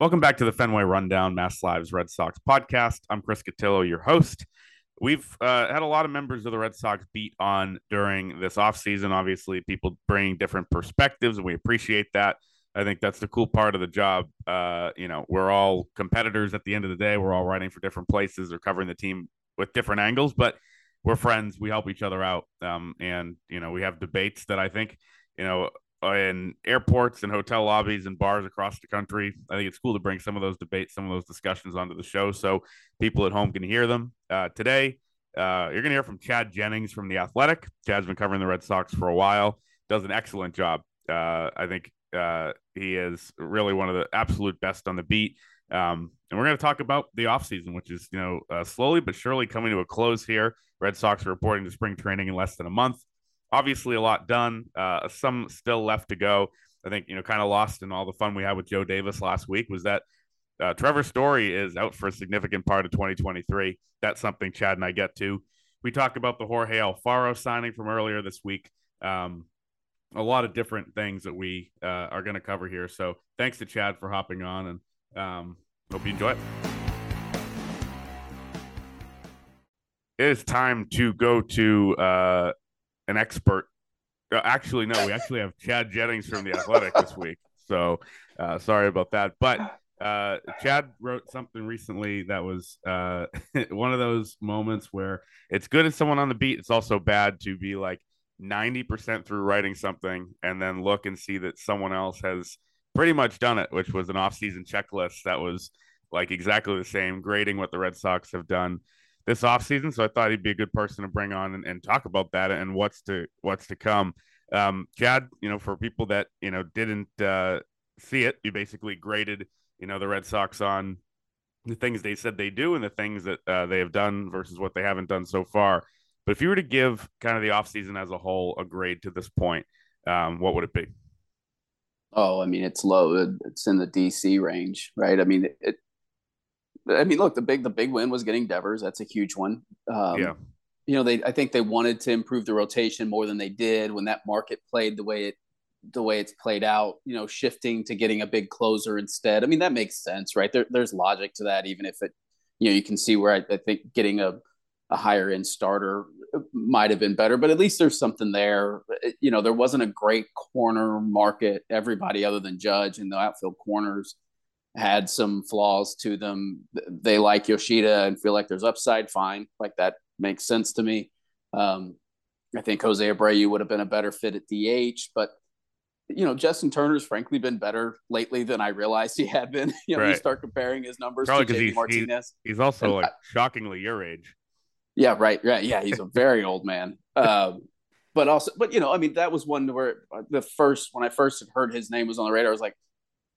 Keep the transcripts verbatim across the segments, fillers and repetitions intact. Welcome back to the Fenway Rundown, Mass Lives, Red Sox podcast. I'm Chris Cotillo, your host. We've uh, had a lot of members of the Red Sox beat on during this offseason. Obviously, people bringing different perspectives, and we appreciate that. I think that's the cool part of the job. Uh, you know, we're all competitors at the end of the day. We're all writing for different places or covering the team with different angles, but we're friends. We help each other out. Um, and, you know, we have debates that I think, you know, in airports and hotel lobbies and bars across the country. I think it's cool to bring some of those debates, some of those discussions onto the show so people at home can hear them. Uh, today, uh, you're going to hear from Chad Jennings from The Athletic. Chad's been covering the Red Sox for a while, does an excellent job. Uh, I think uh, he is really one of the absolute best on the beat. Um, and we're going to talk about the offseason, which is, you know, uh, slowly but surely coming to a close here. Red Sox are reporting to spring training in less than a month. Obviously, a lot done, uh, some still left to go. I think, you know, kind of lost in all the fun we had with Joe Davis last week was that uh, Trevor Story is out for a significant part of twenty twenty-three. That's something Chad and I get to. We talk about the Jorge Alfaro signing from earlier this week. Um, a lot of different things that we uh, are going to cover here. So thanks to Chad for hopping on, and um, hope you enjoy it. It is time to go to... Uh, an expert. Actually, no, we actually have Chad Jennings from The Athletic this week. So uh, sorry about that. But uh, Chad wrote something recently that was uh, one of those moments where it's good as someone on the beat. It's also bad to be like ninety percent through writing something and then look and see that someone else has pretty much done it, which was an off-season checklist that was like exactly the same, grading what the Red Sox have done this offseason. So I thought he'd be a good person to bring on and, and talk about that and what's to what's to come. Um, Chad, you know, for people that, you know, didn't uh, see it, you basically graded, you know, the Red Sox on the things they said they do and the things that uh, they have done versus what they haven't done so far. But if you were to give kind of the offseason as a whole a grade to this point, um, what would it be? Oh, I mean, it's low. It's in the D C range, right? I mean, it, I mean, look, the big the big win was getting Devers. That's a huge one. Um, yeah. You know, they I think they wanted to improve the rotation more than they did when that market played the way it the way it's played out. You know, shifting to getting a big closer instead. I mean, that makes sense, right? There, there's logic to that, even if it, you know, you can see where I, I think getting a, a higher end starter might have been better, but at least there's something there. You know, there wasn't a great corner market. Everybody other than Judge and the outfield corners had some flaws to them. They like Yoshida and feel like there's upside. Fine. Like, that makes sense to me. Um, I think Jose Abreu would have been a better fit at D H, but, you know, Justin Turner's frankly been better lately than I realized he had been. You know, right. You start comparing his numbers probably to J D. Martinez. He's, he's also and like I, shockingly your age. Yeah. Right. Right. Yeah. He's a very old man. Um, but also, but you know, I mean, that was one where the first, when I first had heard his name was on the radar, I was like,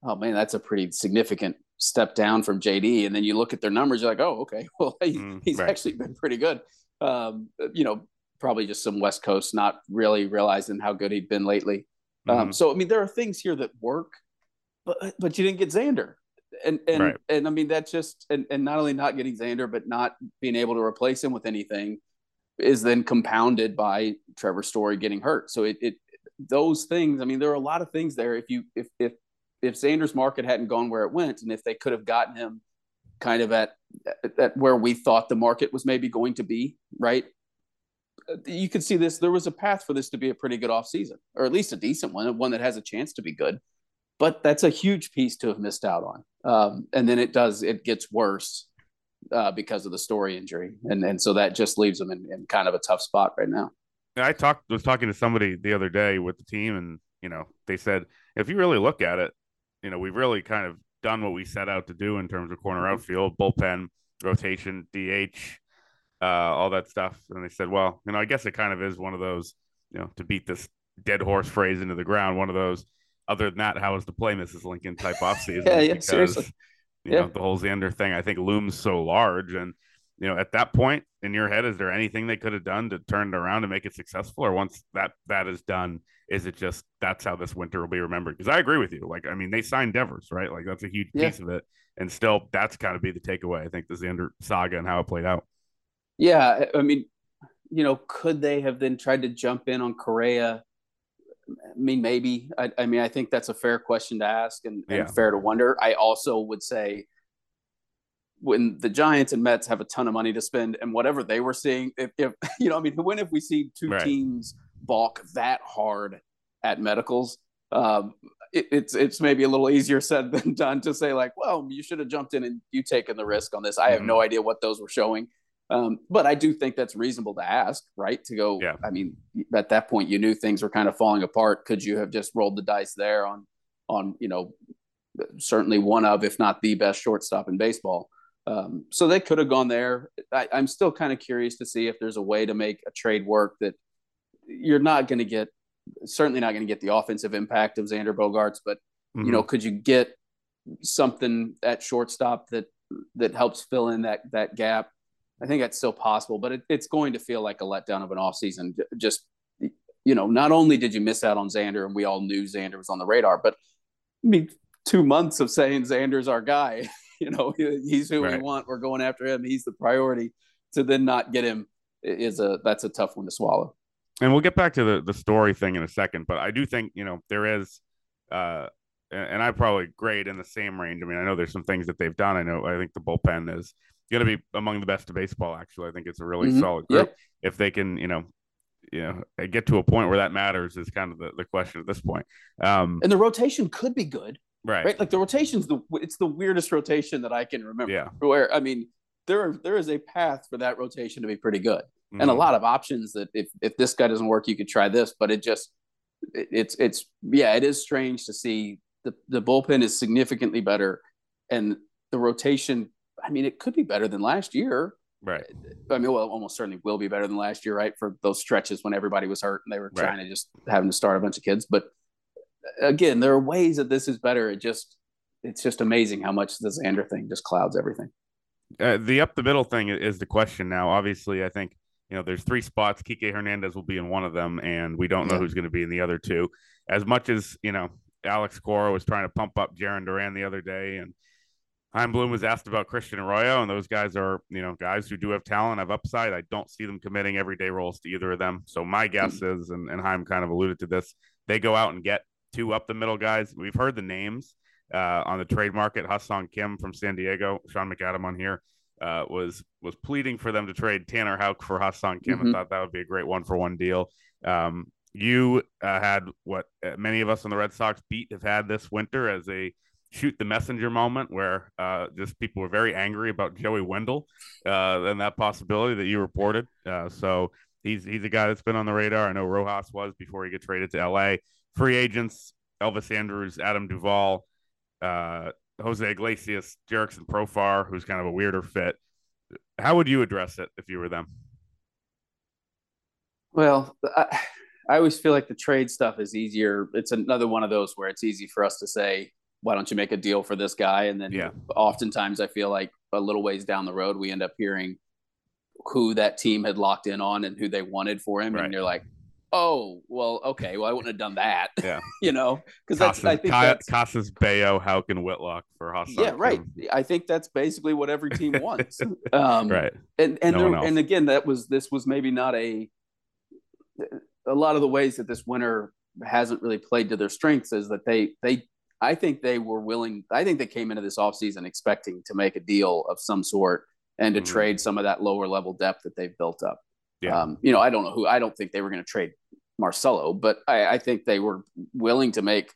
oh man, that's a pretty significant step down from J D. And then you look at their numbers, you're like, oh, okay, well, he, mm, he's right. actually been pretty good. Um, you know, probably just some West Coast, not really realizing how good he'd been lately. Um, mm-hmm. So, I mean, there are things here that work, but but you didn't get Xander. And, and, right. and I mean, that just, and, and not only not getting Xander, but not being able to replace him with anything is then compounded by Trevor Story getting hurt. So it, it, those things, I mean, there are a lot of things there. If you, if, if, if Xander's market hadn't gone where it went, and if they could have gotten him kind of at, at, at where we thought the market was maybe going to be, right? You could see this. There was a path for this to be a pretty good offseason, or at least a decent one, one that has a chance to be good. But that's a huge piece to have missed out on. Um, and then it does, it gets worse uh, because of the Story injury. And and so that just leaves them in, in kind of a tough spot right now. I talked was talking to somebody the other day with the team, and, you know, they said, if you really look at it, you know, we've really kind of done what we set out to do in terms of corner outfield, bullpen, rotation, D H, uh, all that stuff. And they said, well, you know, I guess it kind of is one of those, you know, to beat this dead horse phrase into the ground, one of those, other than that, how is the play Missus Lincoln type offseason? yeah, yeah, because, seriously. You yeah. know, the whole Xander thing, I think, looms so large. And, you know, at that point in your head, is there anything they could have done to turn it around and make it successful? Or once that that is done, is it just that's how this winter will be remembered? Because I agree with you. Like, I mean, they signed Devers, right? Like, that's a huge yeah. piece of it. And still, that's got to be the takeaway, I think, the Xander saga and how it played out. Yeah, I mean, you know, could they have then tried to jump in on Correa? I mean, maybe. I, I mean, I think that's a fair question to ask and, and yeah. fair to wonder. I also would say when the Giants and Mets have a ton of money to spend and whatever they were seeing, if, if you know, I mean, when if we see two right. teams balk that hard at medicals, um, it, it's it's maybe a little easier said than done to say like, well, you should have jumped in and you taken the risk on this. I have mm-hmm. no idea what those were showing. Um, but I do think that's reasonable to ask, right? To go, yeah. I mean, at that point, you knew things were kind of falling apart. Could you have just rolled the dice there on, on you know, certainly one of, if not the best shortstop in baseball? Um, so they could have gone there. I, I'm still kind of curious to see if there's a way to make a trade work that you're not going to get, certainly not going to get the offensive impact of Xander Bogaerts, but, mm-hmm. you know, could you get something at shortstop that that helps fill in that that gap? I think that's still possible, but it, it's going to feel like a letdown of an offseason. Just, you know, not only did you miss out on Xander, and we all knew Xander was on the radar, but I mean, two months of saying Xander's our guy, you know, he's who right. we want. We're going after him. He's the priority. To then not get him is a, that's a tough one to swallow. And we'll get back to the, the story thing in a second, but I do think, you know, there is, uh, and I probably grade in the same range. I mean, I know there's some things that they've done. I know, I think the bullpen is going to be among the best of baseball. Actually, I think it's a really mm-hmm. solid group. Yep. If they can, you know, you know, get to a point where that matters is kind of the, the question at this point. Um, and the rotation could be good, right? right? Like the rotation's the it's the weirdest rotation that I can remember. Yeah. Where I mean, there are, there is a path for that rotation to be pretty good, mm-hmm. and a lot of options that if if this guy doesn't work, you could try this. But it just it, it's it's yeah, it is strange to see the the bullpen is significantly better, and the rotation. I mean, it could be better than last year. Right. I mean, well, almost certainly will be better than last year, right? For those stretches when everybody was hurt and they were right. trying to just having to start a bunch of kids. But again, there are ways that this is better. It just, it's just amazing how much the Xander thing just clouds everything. Uh, the up the middle thing is the question now. Obviously, I think, you know, there's three spots. Kike Hernandez will be in one of them, and we don't know yeah. who's going to be in the other two. As much as, you know, Alex Cora was trying to pump up Jarren Duran the other day, and Heim Bloom was asked about Christian Arroyo, and those guys are, you know, guys who do have talent, have upside. I don't see them committing everyday roles to either of them. So my guess mm-hmm. is, and, and Heim kind of alluded to this, they go out and get two up the middle guys. We've heard the names uh, on the trade market. Ha-seong Kim from San Diego, Sean McAdam on here, uh, was was pleading for them to trade Tanner Houck for Ha-seong Kim. Mm-hmm. I thought that would be a great one for one deal. Um, you uh, had what many of us on the Red Sox beat have had this winter as a shoot the messenger moment where uh, just people were very angry about Joey Wendle uh, and that possibility that you reported. Uh, so he's he's a guy that's been on the radar. I know Rojas was before he got traded to L A. Free agents, Elvis Andrews, Adam Duvall, uh, Jose Iglesias, Jerickson Profar, who's kind of a weirder fit. How would you address it if you were them? Well, I, I always feel like the trade stuff is easier. It's another one of those where it's easy for us to say, why don't you make a deal for this guy? And then yeah. oftentimes I feel like a little ways down the road, we end up hearing who that team had locked in on and who they wanted for him. Right. And you're like, oh, well, okay. Well, I wouldn't have done that. Yeah. you know, because that's, I think Casas, that's, Casas Bayo, Houck, and Whitlock for Hassan. Yeah. Right. Kim. I think that's basically what every team wants. um, right. And, and, no there, and again, that was, this was maybe not a, a lot of the ways that this winter hasn't really played to their strengths is that they, they, I think they were willing – I think they came into this offseason expecting to make a deal of some sort and to mm-hmm. trade some of that lower-level depth that they've built up. Yeah. Um, you know, I don't know who – I don't think they were going to trade Marcelo, but I, I think they were willing to make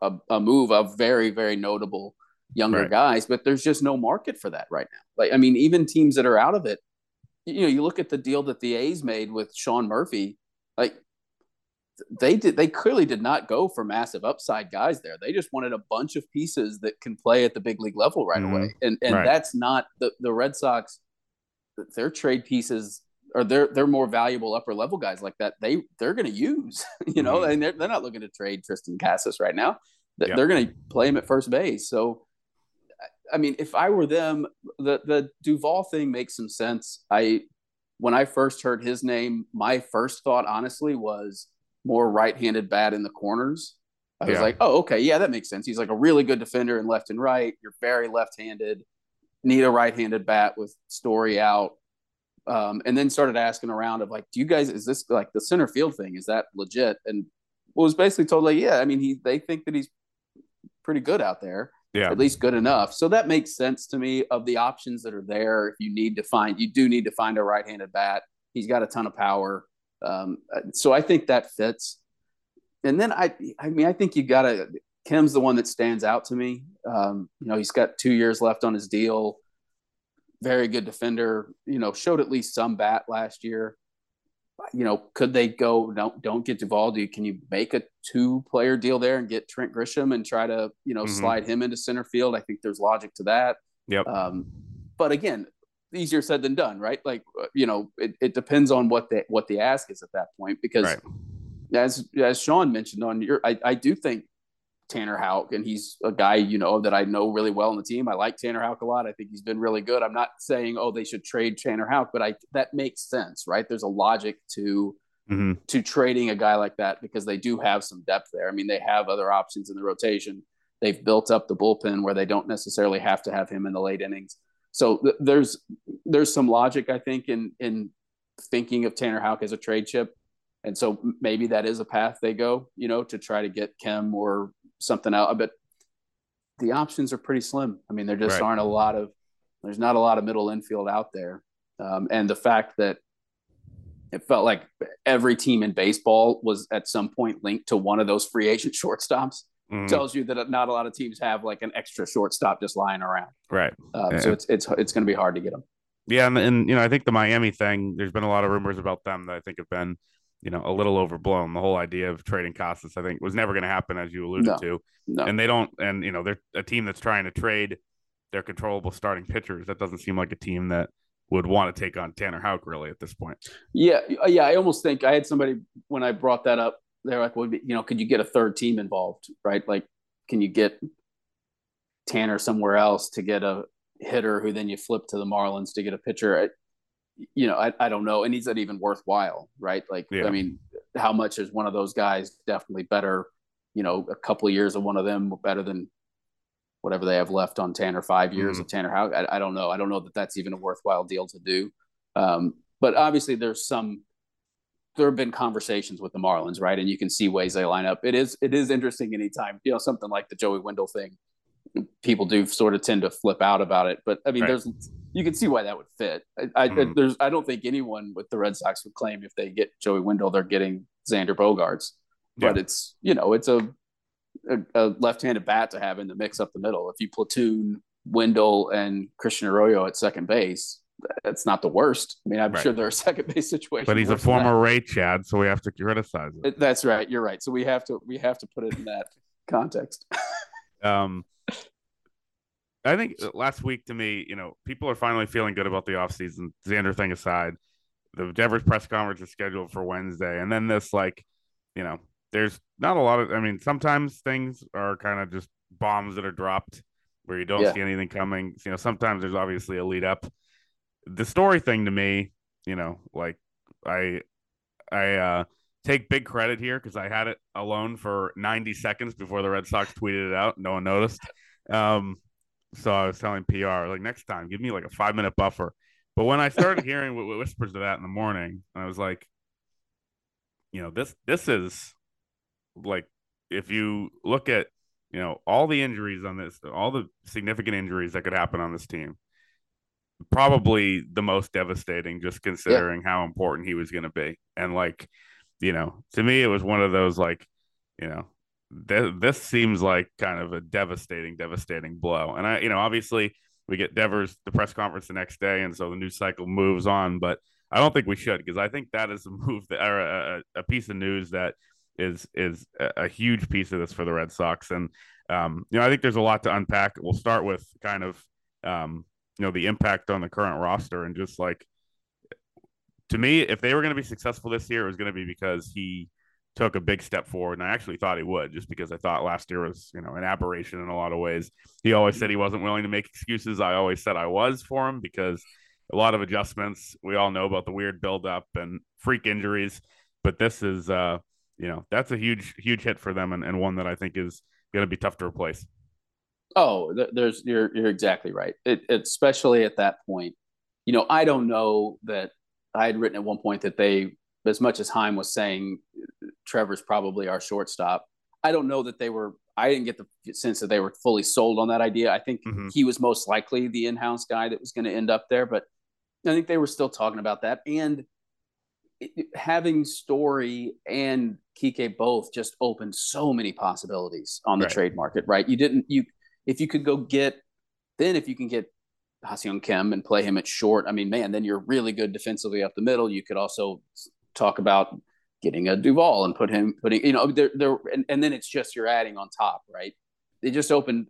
a, a move of very, very notable younger right. guys, but there's just no market for that right now. Like, I mean, even teams that are out of it, you know, you look at the deal that the A's made with Sean Murphy, like – They did. They clearly did not go for massive upside guys there. They just wanted a bunch of pieces that can play at the big league level right mm-hmm. away. And and right. that's not the, the Red Sox, their trade pieces or they're they're more valuable upper level guys like that. They they're going to use, you know, mm-hmm. and they're they're not looking to trade Tristan Casas right now. Yep. They're going to play him at first base. So, I mean, if I were them, the the Duvall thing makes some sense. I when I first heard his name, my first thought honestly was more right-handed bat in the corners. I was yeah. like, oh, okay, yeah, that makes sense. He's like a really good defender in left and right. You're very left-handed. Need a right-handed bat with Story out. Um, and then started asking around of like, do you guys, is this like the center field thing? Is that legit? And was basically told like, yeah, I mean, he, they think that he's pretty good out there, yeah, at least good enough. So that makes sense to me of the options that are there. If you need to find, you do need to find a right-handed bat. He's got a ton of power. Um, so I think that fits. And then I, I mean, I think you gotta, Kim's the one that stands out to me. Um, you know, he's got two years left on his deal. Very good defender, you know, showed at least some bat last year. You know, could they go, don't, don't get Duvall. Do you, can you make a two player deal there and get Trent Grisham and try to, you know, mm-hmm. slide him into center field? I think there's logic to that. Yep. Um, but again, easier said than done, right? Like, you know, it, it depends on what the, what the ask is at that point, because right. as, as Sean mentioned on your, I, I do think Tanner Houck, and he's a guy, you know, that I know really well on the team. I like Tanner Houck a lot. I think he's been really good. I'm not saying, oh, they should trade Tanner Houck, but I that makes sense, right? There's a logic to mm-hmm. to trading a guy like that because they do have some depth there. I mean, they have other options in the rotation. They've built up the bullpen where they don't necessarily have to have him in the late innings. So th- there's there's some logic, I think, in in thinking of Tanner Houck as a trade chip. And so maybe that is a path they go, you know, to try to get Kim or something out, but the options are pretty slim. I mean, there just right. aren't a lot of, there's not a lot of middle infield out there. Um, and the fact that it felt like every team in baseball was at some point linked to one of those free agent shortstops mm. tells you that not a lot of teams have like an extra shortstop just lying around. Right. Um, yeah. So it's, it's, it's going to be hard to get them. Yeah. And, and, you know, I think the Miami thing, there's been a lot of rumors about them that I think have been, you know, a little overblown. The whole idea of trading Casas, I think, was never going to happen, as you alluded no, to. No. And they don't, and, you know, they're a team that's trying to trade their controllable starting pitchers. That doesn't seem like a team that would want to take on Tanner Houck, really, at this point. Yeah. Yeah. I almost think I had somebody, when I brought that up, they're like, well, you know, could you get a third team involved, right? Like, can you get Tanner somewhere else to get a hitter who then you flip to the Marlins to get a pitcher? I, you know, I, I don't know. And is that even worthwhile, right? Like, yeah. I mean, how much is one of those guys definitely better, you know, a couple of years of one of them better than whatever they have left on Tanner, five years mm-hmm. of Tanner Houck? I, I don't know. I don't know that that's even a worthwhile deal to do. Um, but obviously there's some, there have been conversations with the Marlins, right? And you can see ways they line up. It is, it is interesting anytime, you know, something like the Joey Wendle thing, people do sort of tend to flip out about it, but I mean, right. there's, you can see why that would fit. I, I mm. there's, I don't think anyone with the Red Sox would claim if they get Joey Wendle, they're getting Xander Bogaerts, yeah. but it's, you know, it's a, a, a left-handed bat to have in the mix up the middle. If you platoon Wendle and Christian Arroyo at second base, that's not the worst. I mean, I'm right. sure there are second base situations, but he's a former Ray Chad, so we have to criticize it. That's right. You're right. So we have to, we have to put it in that context. um, I think last week to me, you know, people are finally feeling good about the offseason. Xander thing aside, the Devers press conference is scheduled for Wednesday. And then this, like, you know, there's not a lot of, I mean, sometimes things are kind of just bombs that are dropped where you don't yeah. see anything coming. You know, sometimes there's obviously a lead up. The Story thing to me, you know, like I, I uh, take big credit here because I had it alone for ninety seconds before the Red Sox tweeted it out. No one noticed. Um, So I was telling P R, like, next time, give me like a five minute buffer. But when I started hearing wh- whispers of that in the morning, I was like, you know, this, this is like, if you look at, you know, all the injuries on this, all the significant injuries that could happen on this team, probably the most devastating, just considering yeah. how important he was going to be. And like, you know, to me, it was one of those, like, you know, this seems like kind of a devastating, devastating blow. And I, you know, obviously we get Devers, the press conference the next day. And so the news cycle moves on, but I don't think we should, because I think that is a move that, or a, a piece of news that is, is a huge piece of this for the Red Sox. And, um, you know, I think there's a lot to unpack. We'll start with kind of, um, you know, the impact on the current roster and just like to me, if they were going to be successful this year, it was going to be because he took a big step forward. And I actually thought he would, just because I thought last year was, you know, an aberration in a lot of ways. He always said he wasn't willing to make excuses. I always said I was for him, because a lot of adjustments. We all know about the weird buildup and freak injuries, but this is, uh, you know, that's a huge, huge hit for them, and, and one that I think is going to be tough to replace. Oh, there's you're you're exactly right. It, especially at that point, you know, I don't know that I had written at one point that they, as much as Heim was saying, Trevor's probably our shortstop. I don't know that they were. I didn't get the sense that they were fully sold on that idea. I think mm-hmm. he was most likely the in-house guy that was going to end up there, but I think they were still talking about that. And it, having Story and Kike both just opened so many possibilities on the right. trade market, right? You didn't, you, if you could go get, then if you can get Ha-seong Kim and play him at short, I mean, man, then you're really good defensively up the middle. You could also talk about getting a Duvall and put him, putting, you know, there, there, and, and then it's just, you're adding on top, right? They just opened,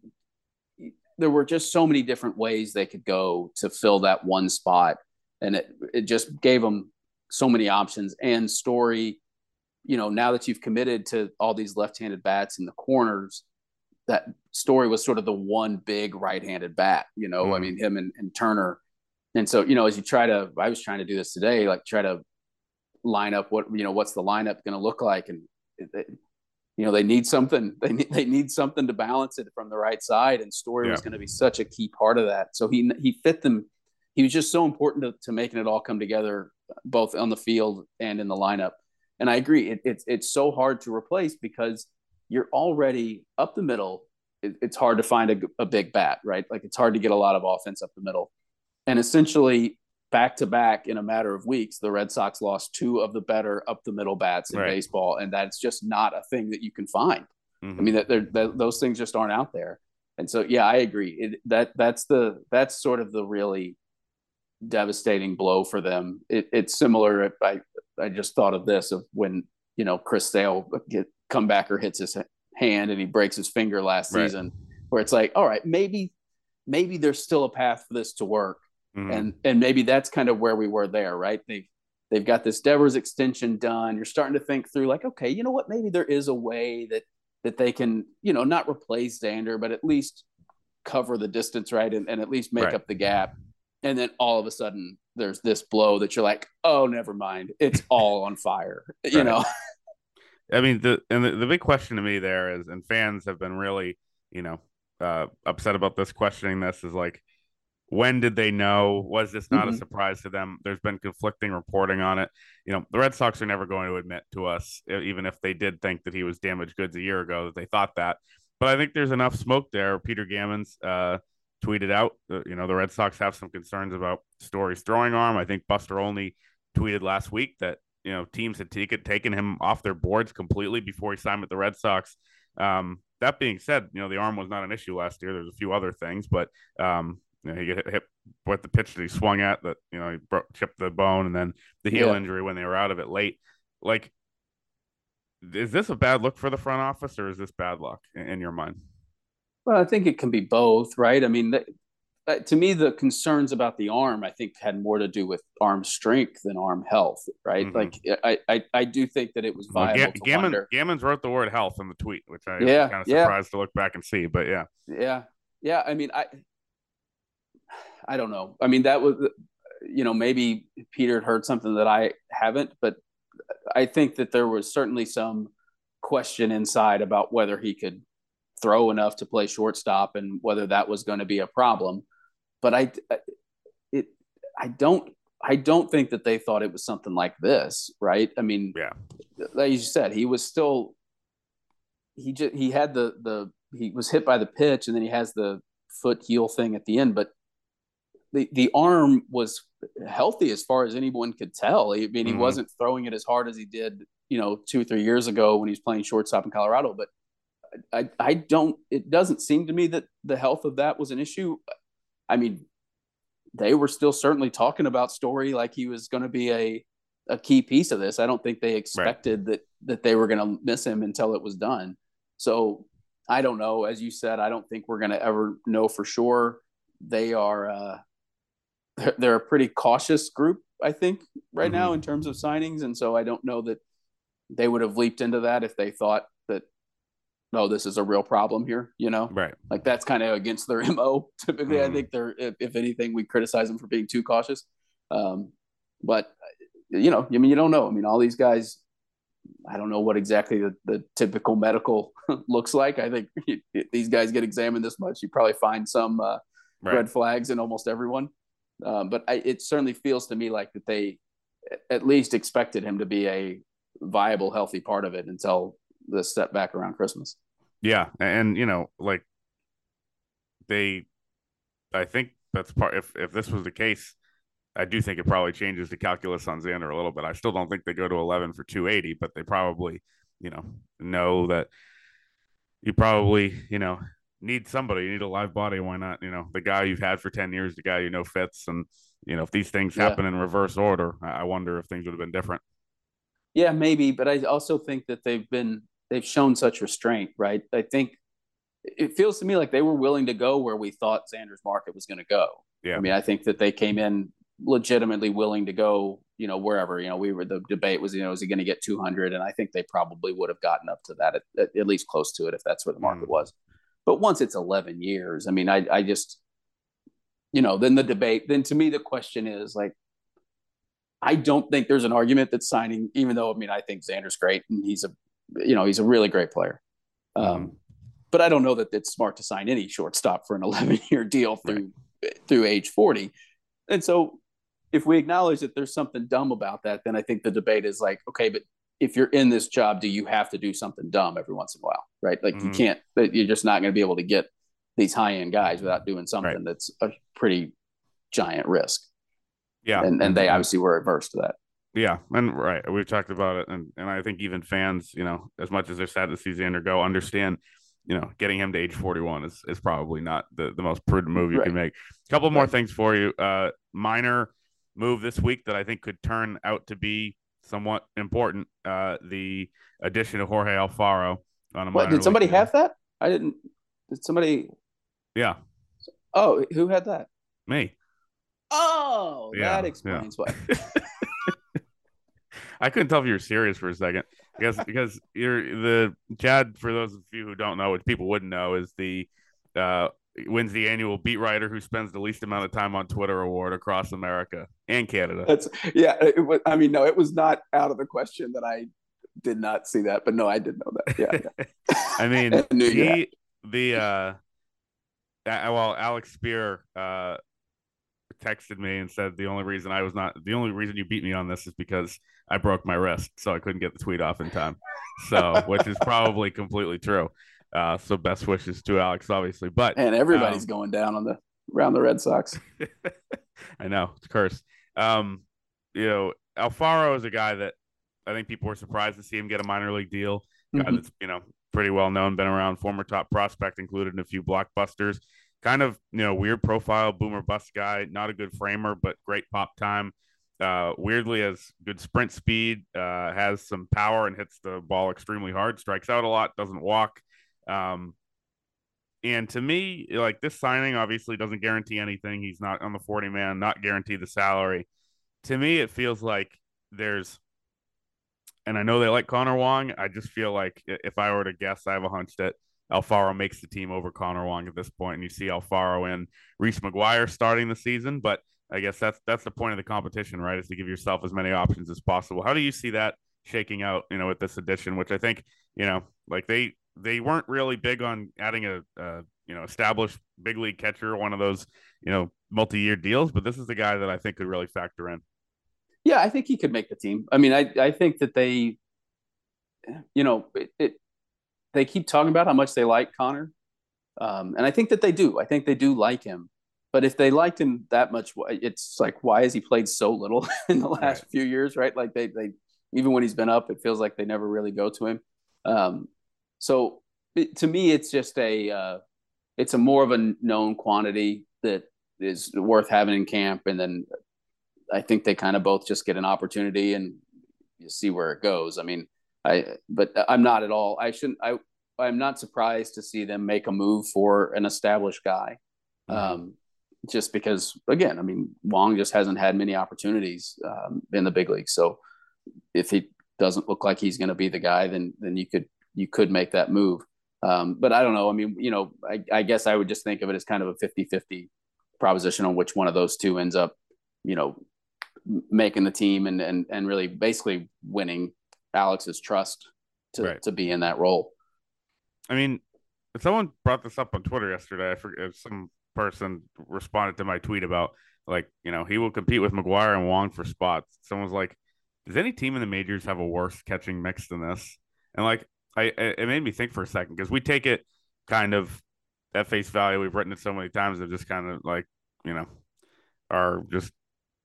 there were just so many different ways they could go to fill that one spot. And it, it just gave them so many options. And Story, you know, now that you've committed to all these left-handed bats in the corners, that Story was sort of the one big right-handed bat, you know, mm-hmm. I mean, him and, and Turner. And so, you know, as you try to, I was trying to do this today, like try to line up what, you know, what's the lineup going to look like? And, they, you know, they need something, they need, they need something to balance it from the right side. And Story yeah. was going to be such a key part of that. So he, he fit them. He was just so important to, to making it all come together, both on the field and in the lineup. And I agree. It, it's, it's so hard to replace because you're already up the middle. It, it's hard to find a, a big bat, right? Like it's hard to get a lot of offense up the middle. And essentially, back-to-back in a matter of weeks, the Red Sox lost two of the better up-the-middle bats in right. baseball, and that's just not a thing that you can find. Mm-hmm. I mean, that, that those things just aren't out there. And so, yeah, I agree. It, that that's the that's sort of the really devastating blow for them. It, it's similar. I I just thought of this of when you know Chris Sale get comebacker hits his hand and he breaks his finger last right. season, where it's like, all right, maybe maybe there's still a path for this to work. Mm-hmm. And and maybe that's kind of where we were there, right? They've, they've got this Devers extension done. You're starting to think through like, okay, you know what? Maybe there is a way that that they can, you know, not replace Xander, but at least cover the distance, right? And, and at least make right. up the gap. And then all of a sudden there's this blow that you're like, oh, never mind. It's all on fire, right. you know? I mean, the and the, the big question to me there is, and fans have been really, you know, uh, upset about this, questioning this, is like, when did they know? Was this not mm-hmm. a surprise to them? There's been conflicting reporting on it. You know, the Red Sox are never going to admit to us, even if they did think that he was damaged goods a year ago, that they thought that. But I think there's enough smoke there. Peter Gammons uh, tweeted out, uh, you know, the Red Sox have some concerns about Story's throwing arm. I think Buster Olney tweeted last week that, you know, teams had t- taken him off their boards completely before he signed with the Red Sox. Um, that being said, you know, the arm was not an issue last year. There's a few other things, but um you know, he got hit with the pitch that he swung at that, you know, he broke, chipped the bone, and then the heel yeah. injury when they were out of it late. Like, is this a bad look for the front office, or is this bad luck in, in your mind? Well, I think it can be both, right? I mean, that, to me, the concerns about the arm, I think, had more to do with arm strength than arm health, right? Mm-hmm. Like, I, I, I do think that it was viable well, Ga- to Gammon, wonder. Gammons wrote the word health in the tweet, which I yeah, was kind of surprised yeah. to look back and see, but yeah. Yeah, yeah, I mean, I... I don't know. I mean, that was, you know, maybe Peter had heard something that I haven't, but I think that there was certainly some question inside about whether he could throw enough to play shortstop and whether that was going to be a problem. But I, it, I don't, I don't think that they thought it was something like this, right? I mean, yeah, like you said, he was still, he just, he had the, the, he was hit by the pitch, and then he has the foot heel thing at the end, but The the arm was healthy as far as anyone could tell. I mean, mm-hmm. he wasn't throwing it as hard as he did, you know, two or three years ago when he was playing shortstop in Colorado. But I I don't – it doesn't seem to me that the health of that was an issue. I mean, they were still certainly talking about Story like he was going to be a, a key piece of this. I don't think they expected right. that that they were going to miss him until it was done. So I don't know. As you said, I don't think we're going to ever know for sure. They are uh, – They're a pretty cautious group, I think, right mm-hmm. now in terms of signings. And so I don't know that they would have leaped into that if they thought that, no, this is a real problem here, you know? Right. Like, that's kind of against their M O. Typically, mm-hmm. I think they're, if, if anything, we criticize them for being too cautious. Um, but, you know, I mean, you don't know. I mean, all these guys, I don't know what exactly the, the typical medical looks like. I think if these guys get examined this much, you probably find some uh, right. red flags in almost everyone. Um, but I, it certainly feels to me like that they at least expected him to be a viable, healthy part of it until the step back around Christmas. Yeah. And, you know, like they, I think that's part, if, if this was the case, I do think it probably changes the calculus on Xander a little bit. I still don't think they go to eleven for two eighty, but they probably, you know, know that you probably, you know, need somebody, you need a live body. Why not? You know, the guy you've had for ten years, the guy, you know, fits. And, you know, if these things happen yeah. in reverse order, I wonder if things would have been different. Yeah, maybe. But I also think that they've been, they've shown such restraint, right? I think it feels to me like they were willing to go where we thought Xander's market was going to go. Yeah. I mean, I think that they came in legitimately willing to go, you know, wherever, you know, we were, the debate was, you know, is he going to get two hundred? And I think they probably would have gotten up to that, at, at least close to it, if that's where the market mm. was. But once it's eleven years, I mean, I, I just, you know, then the debate, then to me, the question is like, I don't think there's an argument that signing, even though, I mean, I think Xander's great and he's a, you know, he's a really great player. Um, mm. But I don't know that it's smart to sign any shortstop for an eleven year deal through, right. through age forty. And so, if we acknowledge that there's something dumb about that, then I think the debate is like, okay, but if you're in this job, do you have to do something dumb every once in a while, right? Like mm-hmm. you can't, you're just not going to be able to get these high-end guys without doing something right. that's a pretty giant risk. Yeah. And, and they obviously were averse to that. Yeah. And right. We've talked about it. And, and I think even fans, you know, as much as they're sad to see Xander go, understand, you know, getting him to age forty-one is, is probably not the, the most prudent move you right. can make. A couple more right. things for you. Uh, minor move this week that I think could turn out to be somewhat important. Uh, the addition of Jorge Alfaro on a what, minor. Did somebody have that? I didn't. Did somebody? Yeah. Oh, who had that? Me. Oh, yeah, that explains yeah. why. I couldn't tell if you were serious for a second. Because because you're the Chad, for those of you who don't know, which people wouldn't know, is the uh, wins the annual beat writer who spends the least amount of time on Twitter award across America and Canada. That's yeah. It was, I mean, no, it was not out of the question that I did not see that, but no, I did know that. Yeah, yeah. I mean, I knew, he yeah. the uh, well, Alex Spear uh, texted me and said the only reason I was not the only reason you beat me on this is because I broke my wrist, so I couldn't get the tweet off in time. So, which is probably completely true. Uh, so best wishes to Alex, obviously. But and everybody's um, going down on the around the Red Sox. I know, it's a curse. Um, you know, Alfaro is a guy that I think people were surprised to see him get a minor league deal. Mm-hmm. Guy that's, you know, pretty well known, been around, former top prospect, included in a few blockbusters. Kind of, you know, weird profile, boomer bust guy. Not a good framer, but great pop time. Uh, weirdly has good sprint speed, uh, has some power and hits the ball extremely hard, strikes out a lot, doesn't walk. Um, and to me, like, this signing obviously doesn't guarantee anything. He's not on the forty man, not guaranteed the salary. To me, it feels like there's, and I know they like Connor Wong. I just feel like if I were to guess, I have a hunch that Alfaro makes the team over Connor Wong at this point. And you see Alfaro and Reese McGuire starting the season, but I guess that's that's the point of the competition, right? Is to give yourself as many options as possible. How do you see that shaking out, you know, with this addition, which I think, you know, like they they weren't really big on adding a, a you know, established big league catcher, one of those, you know, multi-year deals, but this is the guy that I think could really factor in. Yeah, I think he could make the team. I mean, I, I think that they, you know, it, it they keep talking about how much they like Connor. Um, and I think that they do. I think they do like him. But if they liked him that much, it's like, why has he played so little in the last right. few years, right? Like they, they, even when he's been up, it feels like they never really go to him. Um, so it, to me, it's just a, uh, it's a more of a known quantity that is worth having in camp. And then I think they kind of both just get an opportunity and you see where it goes. I mean, I, but I'm not at all, I shouldn't, I, I'm not surprised to see them make a move for an established guy. Mm-hmm. Um, just because, again, I mean, Wong just hasn't had many opportunities um, in the big league. So if he doesn't look like he's going to be the guy, then then you could you could make that move. Um, but I don't know. I mean, you know, I, I guess I would just think of it as kind of a fifty-fifty proposition on which one of those two ends up, you know, making the team and and and really basically winning Alex's trust to, right. to be in that role. I mean, someone brought this up on Twitter yesterday. I forget, some person responded to my tweet about, like, you know, he will compete with McGuire and Wong for spots. Someone's like, does any team in the majors have a worse catching mix than this? And like, I, it made me think for a second, because we take it kind of at face value. We've written it so many times that just kind of like, you know, are just,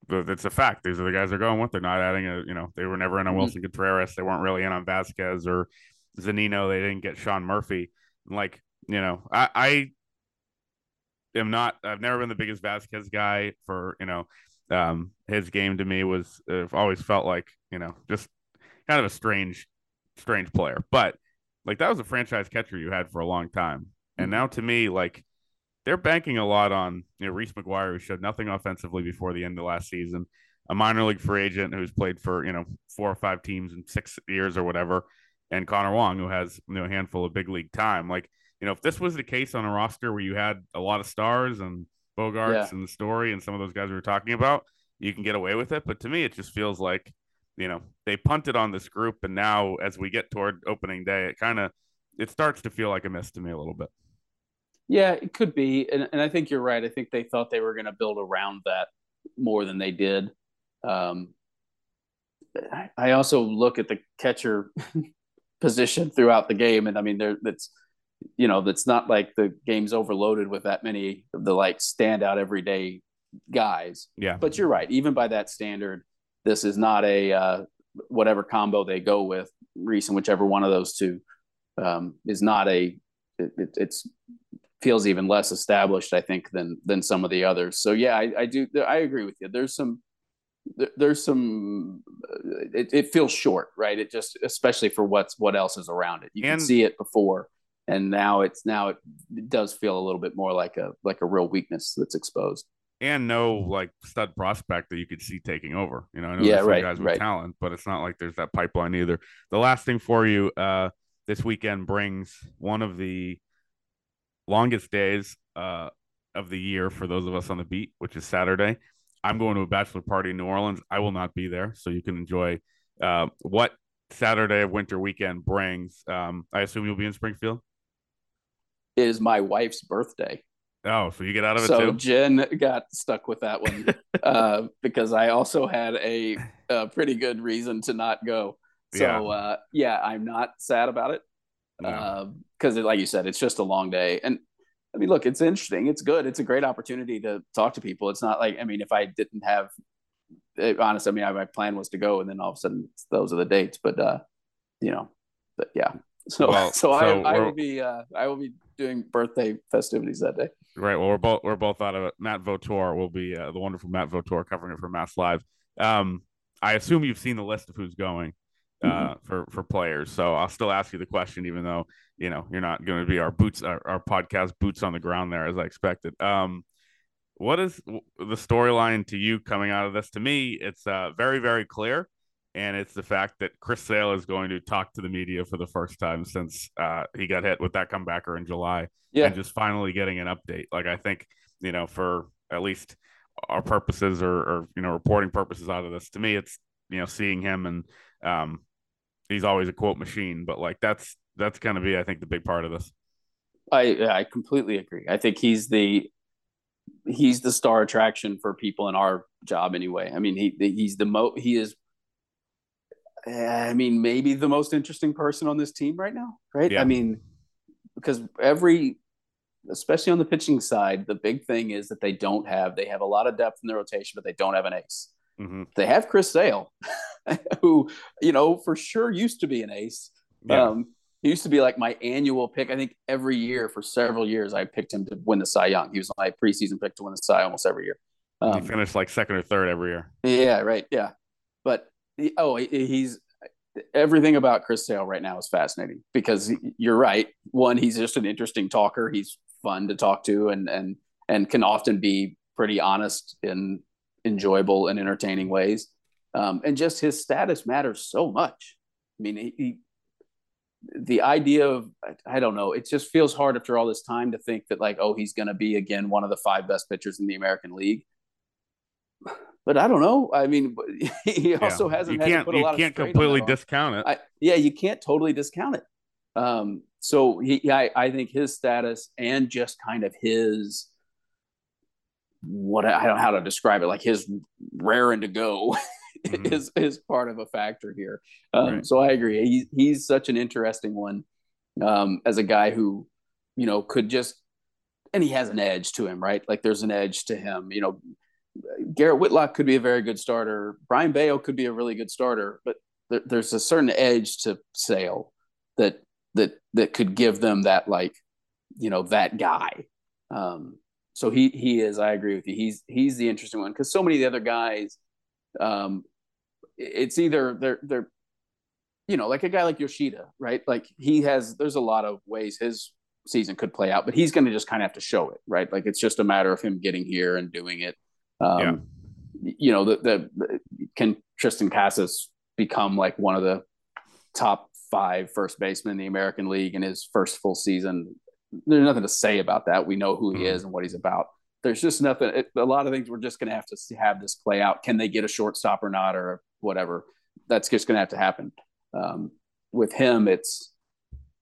it's a fact. These are the guys they're going with. They're not adding a, you know, they were never in on Wilson mm-hmm. Contreras. They weren't really in on Vasquez or Zunino. They didn't get Sean Murphy. Like, you know, I, I am not, I've never been the biggest Vasquez guy for, you know, um, his game to me was, I've always felt like, you know, just kind of a strange strange player, but like that was a franchise catcher you had for a long time. And now to me, like they're banking a lot on, you know, Reese McGuire, who showed nothing offensively before the end of last season, a minor league free agent who's played for, you know, four or five teams in six years or whatever. And Connor Wong, who has, you know, a handful of big league time. Like, you know, if this was the case on a roster where you had a lot of stars and Bogaerts yeah. and the Story and some of those guys we were talking about, you can get away with it. But to me, it just feels like, you know, they punted on this group, and now as we get toward opening day, it kind of, it starts to feel like a miss to me a little bit. Yeah, it could be. And, and I think you're right. I think they thought they were going to build around that more than they did. Um, I, I also look at the catcher position throughout the game. And I mean, there that's, you know, that's not like the game's overloaded with that many of the like standout everyday guys. Yeah. But you're right. Even by that standard, this is not a uh, whatever combo they go with, Reese and whichever one of those two um, is not a. It, it it's, feels even less established, I think, than than some of the others. So yeah, I, I do. I agree with you. There's some. There, there's some. It, it feels short, right? It just, especially for what's what else is around it. You and, can see it before, and now it's now it, it does feel a little bit more like a like a real weakness that's exposed. And no, like, stud prospect that you could see taking over. You know, I know yeah, there's some right, guys with right. talent, but it's not like there's that pipeline either. The last thing for you, uh, this weekend brings one of the longest days uh, of the year for those of us on the beat, which is Saturday. I'm going to a bachelor party in New Orleans. I will not be there, so you can enjoy uh, what Saturday of winter weekend brings. Um, I assume you'll be in Springfield? It is my wife's birthday. Oh, so you get out of it so too? So Jen got stuck with that one uh, because I also had a, a pretty good reason to not go. So, yeah, uh, yeah I'm not sad about it because, no. uh, like you said, it's just a long day. And, I mean, look, it's interesting. It's good. It's a great opportunity to talk to people. It's not like, I mean, if I didn't have – honestly, I mean, I, my plan was to go, and then all of a sudden those are the dates. But, uh, you know, but yeah. So, well, so, so I, I will be uh, I will be doing birthday festivities that day. Right. Well, we're both we're both out of it. Matt Vautour will be uh, the wonderful Matt Vautour covering it for Mass Lives. Um, I assume you've seen the list of who's going uh, mm-hmm. for for players. So I'll still ask you the question, even though you know you're not going to be our boots, our, our podcast boots on the ground there as I expected. Um, what is the storyline to you coming out of this? To me, it's uh, very very clear. And it's the fact that Chris Sale is going to talk to the media for the first time since uh, he got hit with that comebacker in July yeah. and just finally getting an update. Like, I think, you know, for at least our purposes or, or, you know, reporting purposes out of this, to me, it's, you know, seeing him and um, he's always a quote machine. But like, that's that's going to be, I think, the big part of this. I I completely agree. I think he's the he's the star attraction for people in our job anyway. I mean, he he's the mo he is. I mean, maybe the most interesting person on this team right now, right? Yeah. I mean, because every, especially on the pitching side, the big thing is that they don't have, they have a lot of depth in their rotation, but they don't have an ace. Mm-hmm. They have Chris Sale, who, you know, for sure used to be an ace. Yeah. Um, he used to be like my annual pick. I think every year for several years, I picked him to win the Cy Young. He was my preseason pick to win the Cy almost every year. Um, he finished like second or third every year. Yeah, right. Yeah. But oh, he's everything about Chris Sale right now is fascinating because you're right. One, he's just an interesting talker. He's fun to talk to and, and, and can often be pretty honest and enjoyable and entertaining ways. Um, and just his status matters so much. I mean, he, he, the idea of, I don't know, it just feels hard after all this time to think that like, oh, he's going to be again, one of the five best pitchers in the American League. But I don't know. I mean, he also yeah. hasn't, you hasn't put a lot of, you can't completely discount it. I, yeah. You can't totally discount it. Um, so he, I, I think his status and just kind of his, what, I don't know how to describe it. Like his raring to go mm-hmm. is, is part of a factor here. Um, right. So I agree. He, he's such an interesting one um, as a guy who, you know, could just, and he has an edge to him, right? Like there's an edge to him, you know, Garrett Whitlock could be a very good starter. Brian Bayo could be a really good starter, but there, there's a certain edge to Sale that, that, that could give them that, like, you know, that guy. Um, so he, he is, I agree with you. He's, he's the interesting one. Cause so many of the other guys, um, it's either they're, they're, you know, like a guy like Yoshida, right? Like he has, there's a lot of ways his season could play out, but he's going to just kind of have to show it, right? Like, it's just a matter of him getting here and doing it. Um, yeah. You know, the, the, the can Tristan Casas become like one of the top five first basemen in the American League in his first full season? There's nothing to say about that. We know who he mm. is and what he's about. There's just nothing. It, a lot of things we're just going to have to have this play out. Can they get a shortstop or not or whatever? That's just going to have to happen. Um, with him, it's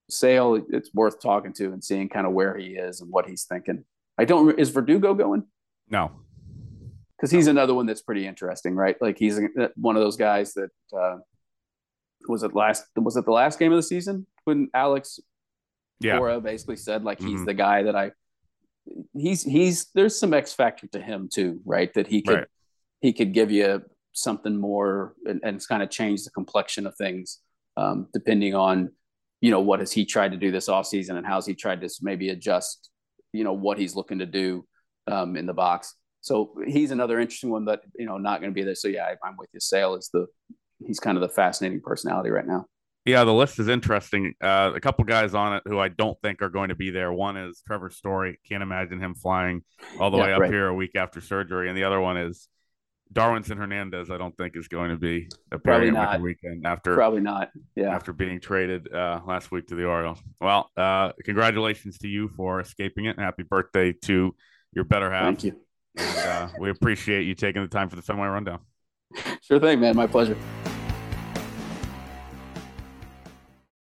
Sale. It's worth talking to and seeing kind of where he is and what he's thinking. I don't. Is Verdugo going? No. Because he's another one that's pretty interesting, right? Like he's one of those guys that uh, was it last was it the last game of the season when Alex yeah. Cora basically said like he's mm-hmm. the guy that I he's he's there's some X factor to him too, right? That he could right. he could give you something more and, and kind of change the complexion of things um, depending on you know what has he tried to do this offseason and how's he tried to maybe adjust you know what he's looking to do um, in the box. So he's another interesting one, but, you know, not going to be there. So, yeah, I, I'm with you. Sale is the – he's kind of the fascinating personality right now. Yeah, the list is interesting. Uh, a couple guys on it who I don't think are going to be there. One is Trevor Story. Can't imagine him flying all the yeah, way up right. here a week after surgery. And the other one is Darwinson Hernandez, I don't think is going to be appearing at the weekend after – Probably not, yeah. After being traded uh, last week to the Orioles. Well, uh, congratulations to you for escaping it. Happy birthday to your better half. Thank you. And, uh, we appreciate you taking the time for the Fenway Rundown. Sure thing, man. My pleasure.